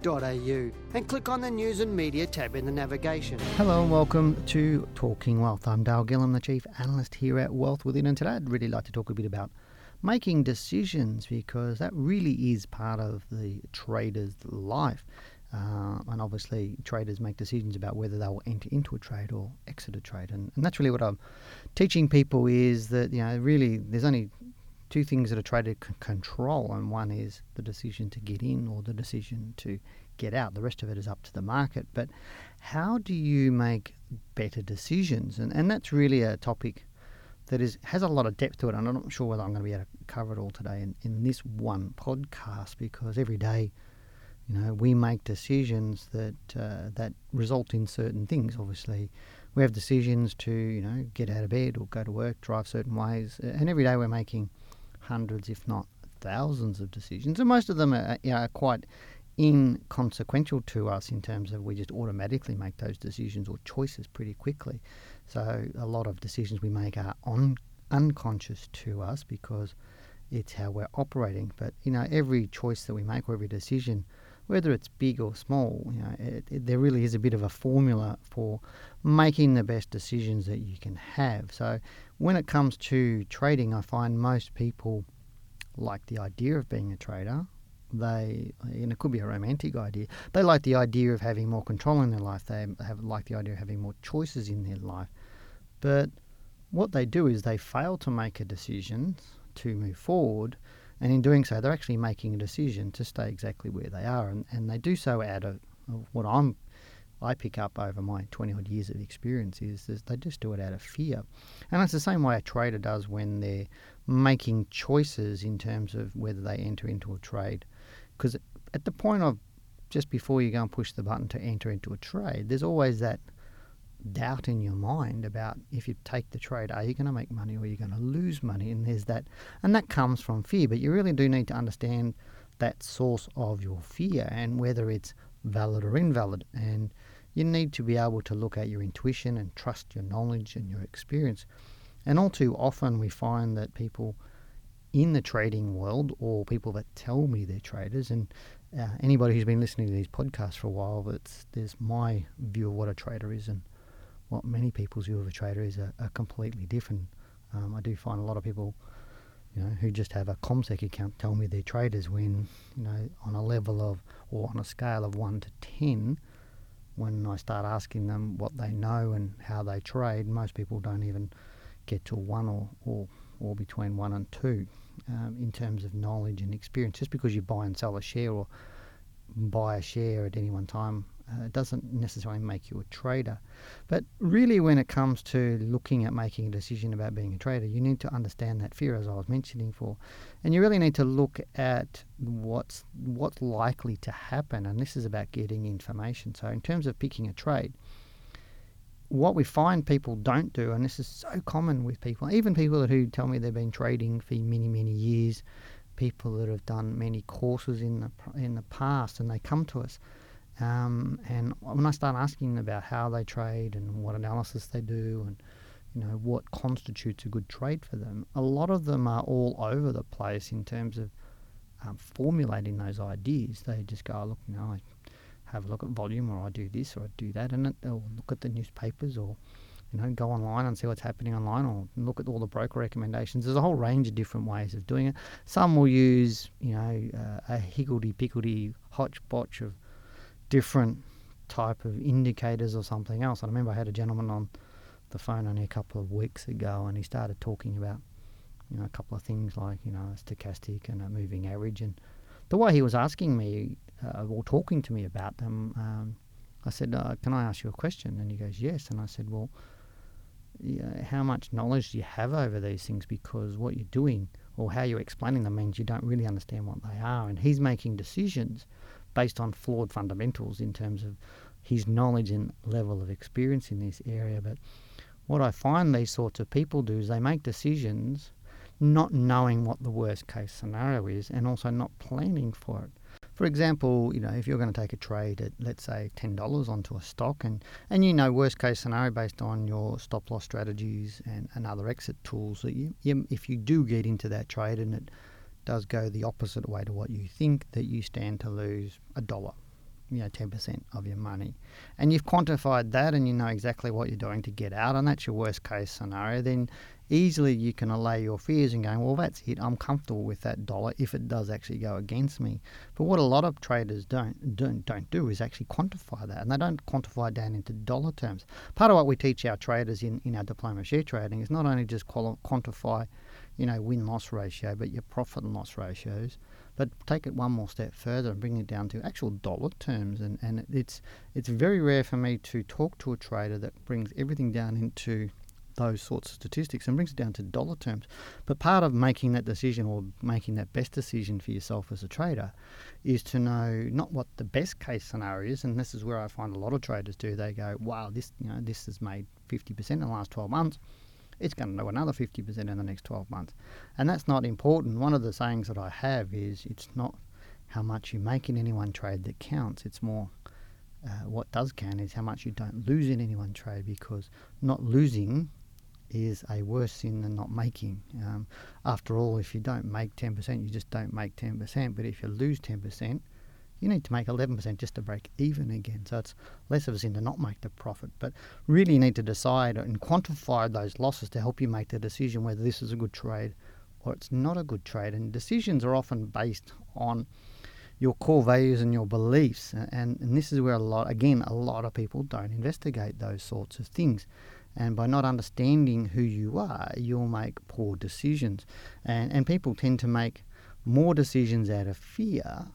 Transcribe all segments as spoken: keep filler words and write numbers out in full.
dot a u and click on the News and Media tab in the navigation. Hello and welcome to Talking Wealth. I'm Dale Gillam, the Chief Analyst here at Wealth Within, and today I'd really like to talk a bit about making decisions, because that really is part of the trader's life. Uh, and obviously traders make decisions about whether they'll enter into a trade or exit a trade. And, and that's really what I'm teaching people, is that, you know, really there's only two things that a trader can control, and one is the decision to get in or the decision to get out. The rest of it is up to the market. But how do you make better decisions? And, and that's really a topic that is has a lot of depth to it, and I'm not sure whether I'm going to be able to cover it all today in, in this one podcast, because every day, you know, we make decisions that uh, that result in certain things. Obviously, we have decisions to, you know, get out of bed or go to work, drive certain ways, and every day we're making hundreds, if not thousands, of decisions, and most of them are, you know, are quite inconsequential to us in terms of we just automatically make those decisions or choices pretty quickly. So a lot of decisions we make are on, unconscious to us because it's how we're operating. But, you know, every choice that we make or every decision, whether it's big or small, you know, it, it, there really is a bit of a formula for making the best decisions that you can have. So when it comes to trading, I find most people like the idea of being a trader. They, and it could be a romantic idea, they like the idea of having more control in their life. They have like the idea of having more choices in their life. But what they do is they fail to make a decision to move forward, and in doing so, they're actually making a decision to stay exactly where they are, and, and they do so out of, of what I'm, I pick up over my twenty-odd years of experience is, is they just do it out of fear. And that's the same way a trader does when they're making choices in terms of whether they enter into a trade. Because at the point of just before you go and push the button to enter into a trade, there's always that doubt in your mind about, if you take the trade, are you going to make money or are you going to lose money? And there's that, and that comes from fear. But you really do need to understand that source of your fear and whether it's valid or invalid. And you need to be able to look at your intuition and trust your knowledge and your experience. And all too often we find that people in the trading world, or people that tell me they're traders, and uh, anybody who's been listening to these podcasts for a while, that's there's my view of what a trader is, and what many people's view of a trader is are, are completely different. Um, I do find a lot of people, you know, who just have a Comsec account tell me they're traders, when, you know, on a level of, or on a scale of one to ten, when I start asking them what they know and how they trade, most people don't even get to one or or, or between one and two, um, in terms of knowledge and experience. Just because you buy and sell a share or buy a share at any one time, uh, it doesn't necessarily make you a trader. But really, when it comes to looking at making a decision about being a trader, you need to understand that fear, as I was mentioning for, and you really need to look at what's what's likely to happen. And this is about getting information. So in terms of picking a trade, what we find people don't do, and this is so common with people, even people who tell me they've been trading for many, many years, people that have done many courses in the in the past, and they come to us. Um, and when I start asking them about how they trade and what analysis they do and, you know, what constitutes a good trade for them, a lot of them are all over the place in terms of um, formulating those ideas. They just go, oh, look, you know, I have a look at volume, or I do this, or I do that, and they'll look at the newspapers, or, you know, go online and see what's happening online, or look at all the broker recommendations. There's a whole range of different ways of doing it. Some will use, you know, uh, a higgledy-piggledy hodgepodge of different type of indicators or something else. I remember I had a gentleman on the phone only a couple of weeks ago, and he started talking about, you know, a couple of things like, you know, a stochastic and a moving average, and the way he was asking me, uh, or talking to me about them, um, I said, uh, can I ask you a question? And he goes, yes. And I said, well, yeah, how much knowledge do you have over these things? Because what you're doing or how you're explaining them means you don't really understand what they are. And he's making decisions based on flawed fundamentals in terms of his knowledge and level of experience in this area. But what I find these sorts of people do is they make decisions not knowing what the worst case scenario is and also not planning for it. For example, you know, if you're going to take a trade at, let's say, ten dollars onto a stock and, and you know, worst case scenario based on your stop loss strategies and, and other exit tools that you, you, if you do get into that trade and it does go the opposite way to what you think, that you stand to lose a dollar, you know, ten percent of your money. And you've quantified that and you know exactly what you're doing to get out, and that's your worst case scenario. Then easily you can allay your fears and going, well, that's it, I'm comfortable with that dollar if it does actually go against me. But what a lot of traders don't don't, don't do is actually quantify that, and they don't quantify down into dollar terms. Part of what we teach our traders in, in our Diploma Share Trading is not only just qual- quantify, you know, win-loss ratio, but your profit and loss ratios, but take it one more step further and bring it down to actual dollar terms. And, and it's it's very rare for me to talk to a trader that brings everything down into those sorts of statistics and brings it down to dollar terms. But part of making that decision, or making that best decision for yourself as a trader, is to know not what the best case scenario is, and this is where I find a lot of traders do. They go, wow, this, you know, this has made fifty percent in the last twelve months. It's going to do another fifty percent in the next twelve months. And that's not important. One of the sayings that I have is, it's not how much you make in any one trade that counts. It's more uh, what does count is how much you don't lose in any one trade, because not losing is a worse sin than not making. Um, after all, if you don't make ten percent, you just don't make ten percent. But if you lose ten percent, you need to make eleven percent just to break even again. So it's less of a sin to not make the profit. But really you need to decide and quantify those losses to help you make the decision whether this is a good trade or it's not a good trade. And decisions are often based on your core values and your beliefs. And, and this is where a lot, again, a lot of people don't investigate those sorts of things. And by not understanding who you are, you'll make poor decisions. And, and people tend to make more decisions out of fear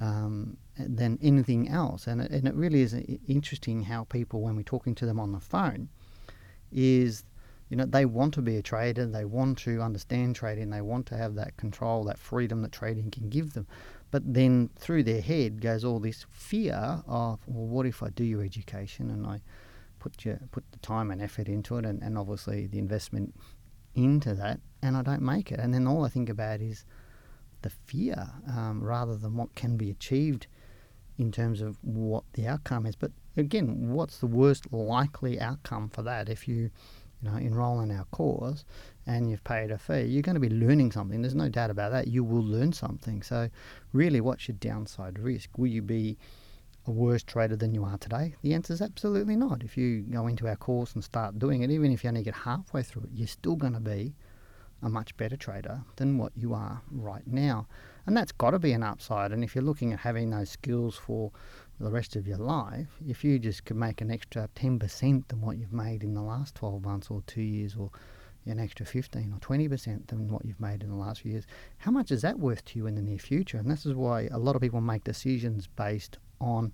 Um, than anything else. And it, and it really is interesting how people, when we're talking to them on the phone, is, you know, they want to be a trader, they want to understand trading, they want to have that control, that freedom that trading can give them. But then through their head goes all this fear of, well, what if I do your education and I put your, put the time and effort into it and, and obviously the investment into that, and I don't make it? And then all I think about is the fear um, rather than what can be achieved in terms of what the outcome is. But again, what's the worst likely outcome for that? If you, you know, enroll in our course and you've paid a fee, you're going to be learning something. There's no doubt about that. You will learn something. So really, what's your downside risk? Will you be a worse trader than you are today? The answer is absolutely not. If you go into our course and start doing it, even if you only get halfway through it, you're still going to be a much better trader than what you are right now. And that's got to be an upside. And if you're looking at having those skills for the rest of your life, if you just could make an extra ten percent than what you've made in the last twelve months or two years, or an extra fifteen or twenty percent than what you've made in the last few years, how much is that worth to you in the near future? And this is why a lot of people make decisions based on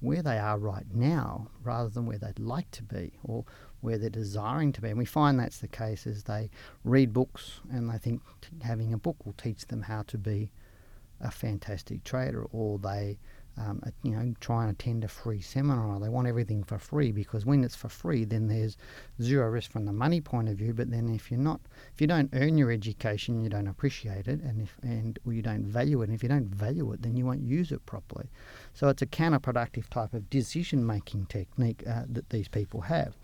where they are right now rather than where they'd like to be or where they're desiring to be. And we find that's the case as they read books and they think having a book will teach them how to be a fantastic trader, or they um, you know, try and attend a free seminar. They want everything for free, because when it's for free then there's zero risk from the money point of view. But then if you're not, if you don't earn your education, you don't appreciate it, and if and or you don't value it, and if you don't value it then you won't use it properly. So it's a counterproductive type of decision making technique uh, that these people have.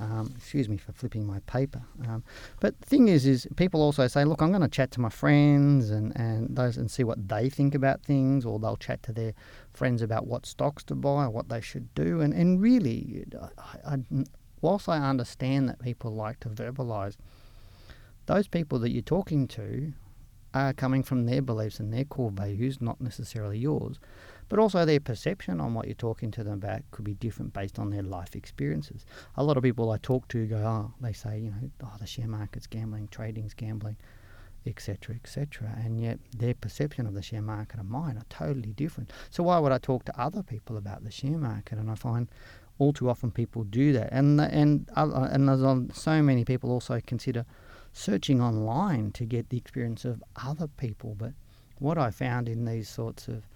Um, excuse me for flipping my paper. Um, but the thing is, is people also say, look, I'm going to chat to my friends and, and those and see what they think about things, or they'll chat to their friends about what stocks to buy or what they should do. And, and really, I, I, whilst I understand that people like to verbalise, those people that you're talking to are coming from their beliefs and their core values, not necessarily yours. But also their perception on what you're talking to them about could be different based on their life experiences. A lot of people I talk to go, oh, they say, you know, oh, the share market's gambling, trading's gambling, et cetera, et cetera. And yet their perception of the share market and mine are totally different. So why would I talk to other people about the share market? And I find all too often people do that. And and other, and there's so many people also consider searching online to get the experience of other people. But what I found in these sorts of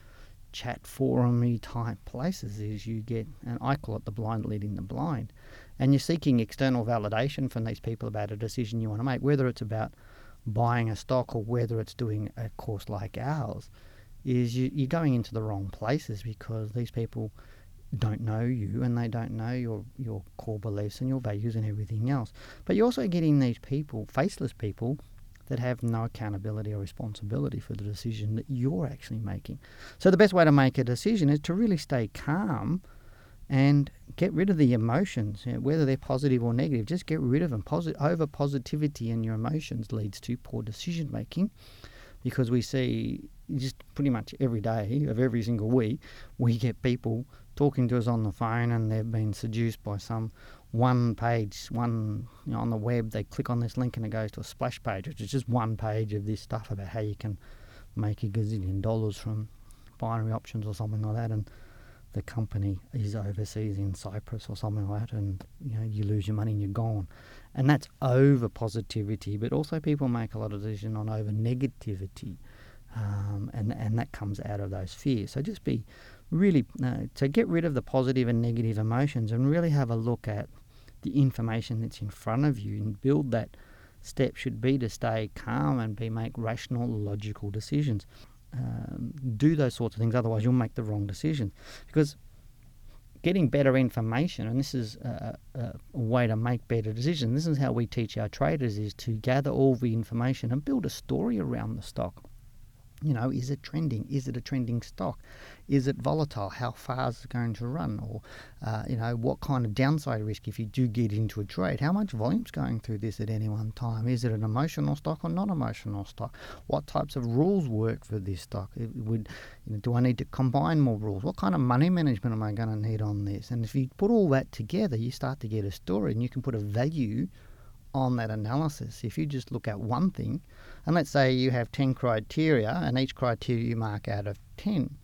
chat forum-y type places is you get, and I call it the blind leading the blind, And you're seeking external validation from these people about a decision you want to make, whether it's about buying a stock or whether it's doing a course like ours, is you, you're going into the wrong places because these people don't know you and they don't know your, your core beliefs and your values and everything else. But you're also getting these people, faceless people, that have no accountability or responsibility for the decision that you're actually making. So the best way to make a decision is to really stay calm and get rid of the emotions, you know, whether they're positive or negative. Just get rid of them. Posit- over positivity in your emotions leads to poor decision making, because we see just pretty much every day of every single week we get people talking to us on the phone and they've been seduced by some one page, one you know, on the web. They click on this link and it goes to a splash page, which is just one page of this stuff about how you can make a gazillion dollars from binary options or something like that. And the company is overseas in Cyprus or something like that, and you know, you lose your money and you're gone. And that's over positivity, but also people make a lot of decision on over negativity, um, and and that comes out of those fears. So just be really uh, to get rid of the positive and negative emotions, and really have a look at the information that's in front of you, and build that step should be to stay calm and be make rational, logical decisions. Um, do those sorts of things, otherwise you'll make the wrong decisions. Because getting better information, and this is a, a, a way to make better decisions, this is how we teach our traders, is to gather all the information and build a story around the stock. You know, is it trending? Is it a trending stock? Is it volatile? How far is it going to run? Or, uh, you know, what kind of downside risk if you do get into a trade? How much volume's going through this at any one time? Is it an emotional stock or non-emotional stock? What types of rules work for this stock? It would, you know, do I need to combine more rules? What kind of money management am I going to need on this? And if you put all that together, you start to get a story and you can put a value on that analysis. If you just look at one thing, and let's say you have ten criteria, and each criteria you mark out of ten,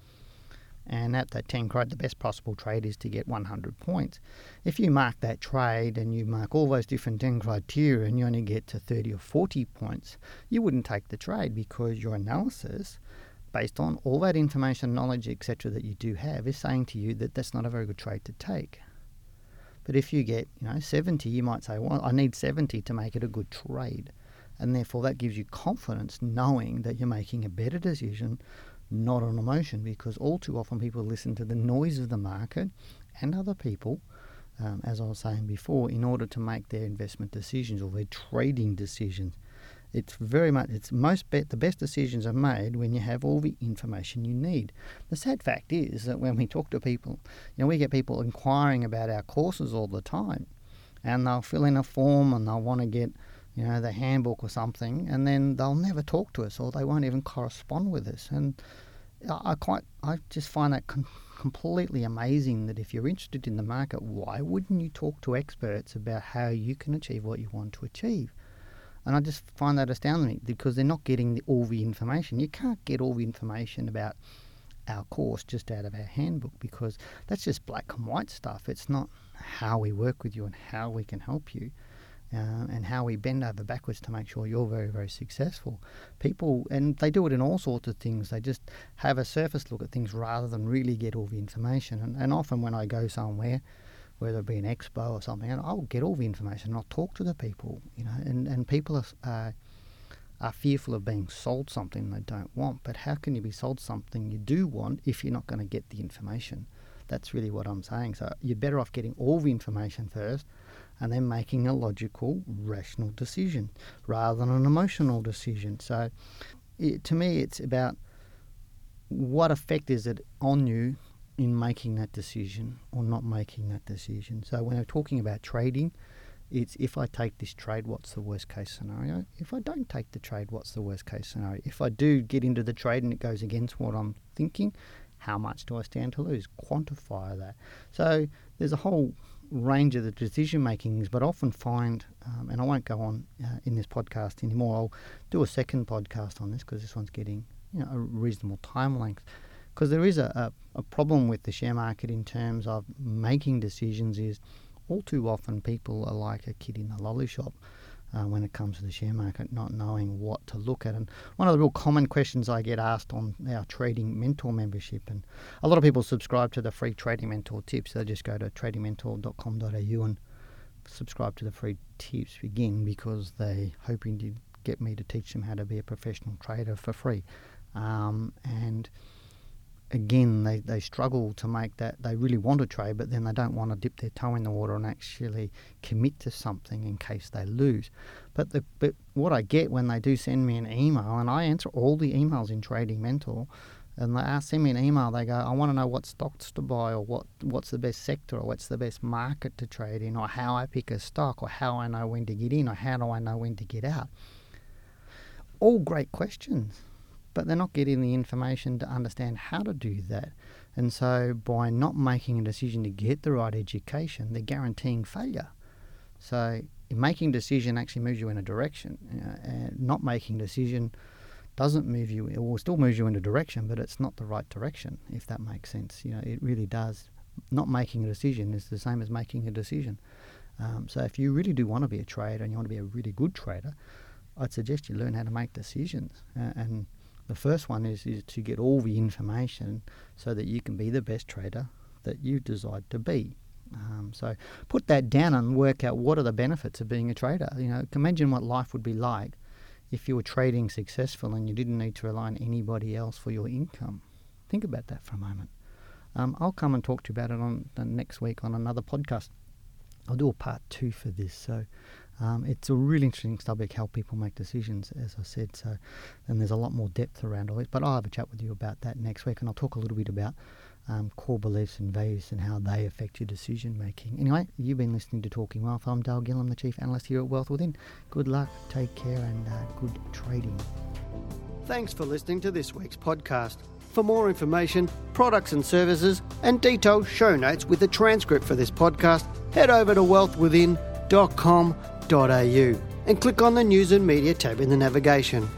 and at that ten criteria, the best possible trade is to get one hundred points. If you mark that trade and you mark all those different ten criteria and you only get to thirty or forty points, you wouldn't take the trade, because your analysis, based on all that information, knowledge, et cetera, that you do have, is saying to you that that's not a very good trade to take. But if you get, you know, seventy, you might say, well, I need seventy to make it a good trade. And therefore that gives you confidence, knowing that you're making a better decision, not on emotion, because all too often people listen to the noise of the market and other people, um, as I was saying before, in order to make their investment decisions or their trading decisions. It's very much, it's most bet, the best decisions are made when you have all the information you need. The sad fact is that when we talk to people, you know, we get people inquiring about our courses all the time, and they'll fill in a form and they'll want to get, you know, the handbook or something, and then they'll never talk to us, or they won't even correspond with us. And I quite, I just find that com- completely amazing, that if you're interested in the market, why wouldn't you talk to experts about how you can achieve what you want to achieve? And I just find that astounding, because they're not getting the, all the information. You can't get all the information about our course just out of our handbook, because that's just black and white stuff. It's not how we work with you and how we can help you, uh, and how we bend over backwards to make sure you're very, very successful. People, and they do it in all sorts of things. They just have a surface look at things rather than really get all the information. And, and often when I go somewhere, whether it be an expo or something, and I'll get all the information and I'll talk to the people, you know, and, and people are, uh, are fearful of being sold something they don't want. But how can you be sold something you do want if you're not going to get the information? That's really what I'm saying. So you're better off getting all the information first and then making a logical, rational decision rather than an emotional decision. So it, to me, it's about what effect is it on you in making that decision or not making that decision. So when I'm talking about trading, it's if I take this trade, what's the worst case scenario? If I don't take the trade, what's the worst case scenario? If I do get into the trade and it goes against what I'm thinking, how much do I stand to lose? Quantify that. So there's a whole range of the decision makings, but I often find, um, and I won't go on uh, in this podcast anymore, I'll do a second podcast on this, because this one's getting, you know, a reasonable time length. Because there is a, a, a problem with the share market in terms of making decisions, is all too often people are like a kid in a lolly shop uh, when it comes to the share market, not knowing what to look at. And one of the real common questions I get asked on our Trading Mentor membership, and a lot of people subscribe to the free Trading Mentor tips. They just go to trading mentor dot com dot a u and subscribe to the free tips begin because they're hoping to get me to teach them how to be a professional trader for free. Um, and again, they, they struggle to make that. They really want to trade, but then they don't want to dip their toe in the water and actually commit to something in case they lose. But the but what I get when they do send me an email, and I answer all the emails in Trading Mentor, and they ask, send me an email, they go, I want to know what stocks to buy, or what what's the best sector, or what's the best market to trade in, or how I pick a stock, or how I know when to get in, or how do I know when to get out. All great questions, but they're not getting the information to understand how to do that. And so by not making a decision to get the right education, they're guaranteeing failure. So making a decision actually moves you in a direction, you know, and not making a decision doesn't move you, it will still move you in a direction, but it's not the right direction, if that makes sense. You know, it really does. Not making a decision is the same as making a decision. Um, so if you really do want to be a trader and you want to be a really good trader, I'd suggest you learn how to make decisions. Uh, and the first one is, is to get all the information so that you can be the best trader that you decide to be. Um, so put that down and work out what are the benefits of being a trader. You know, imagine what life would be like if you were trading successful and you didn't need to rely on anybody else for your income. Think about that for a moment. Um, I'll come and talk to you about it on the next week on another podcast. I'll do a part two for this. So um, it's a really interesting subject, how people make decisions, as I said. So, and there's a lot more depth around all this, but I'll have a chat with you about that next week, and I'll talk a little bit about um, core beliefs and values and how they affect your decision making. Anyway, you've been listening to Talking Wealth. I'm Dale Gillam, the Chief Analyst here at Wealth Within. Good luck, take care, and uh, good trading. Thanks for listening to this week's podcast. For more information, products and services, and detailed show notes with a transcript for this podcast, head over to wealth within dot com dot a u and click on the News and Media tab in the navigation.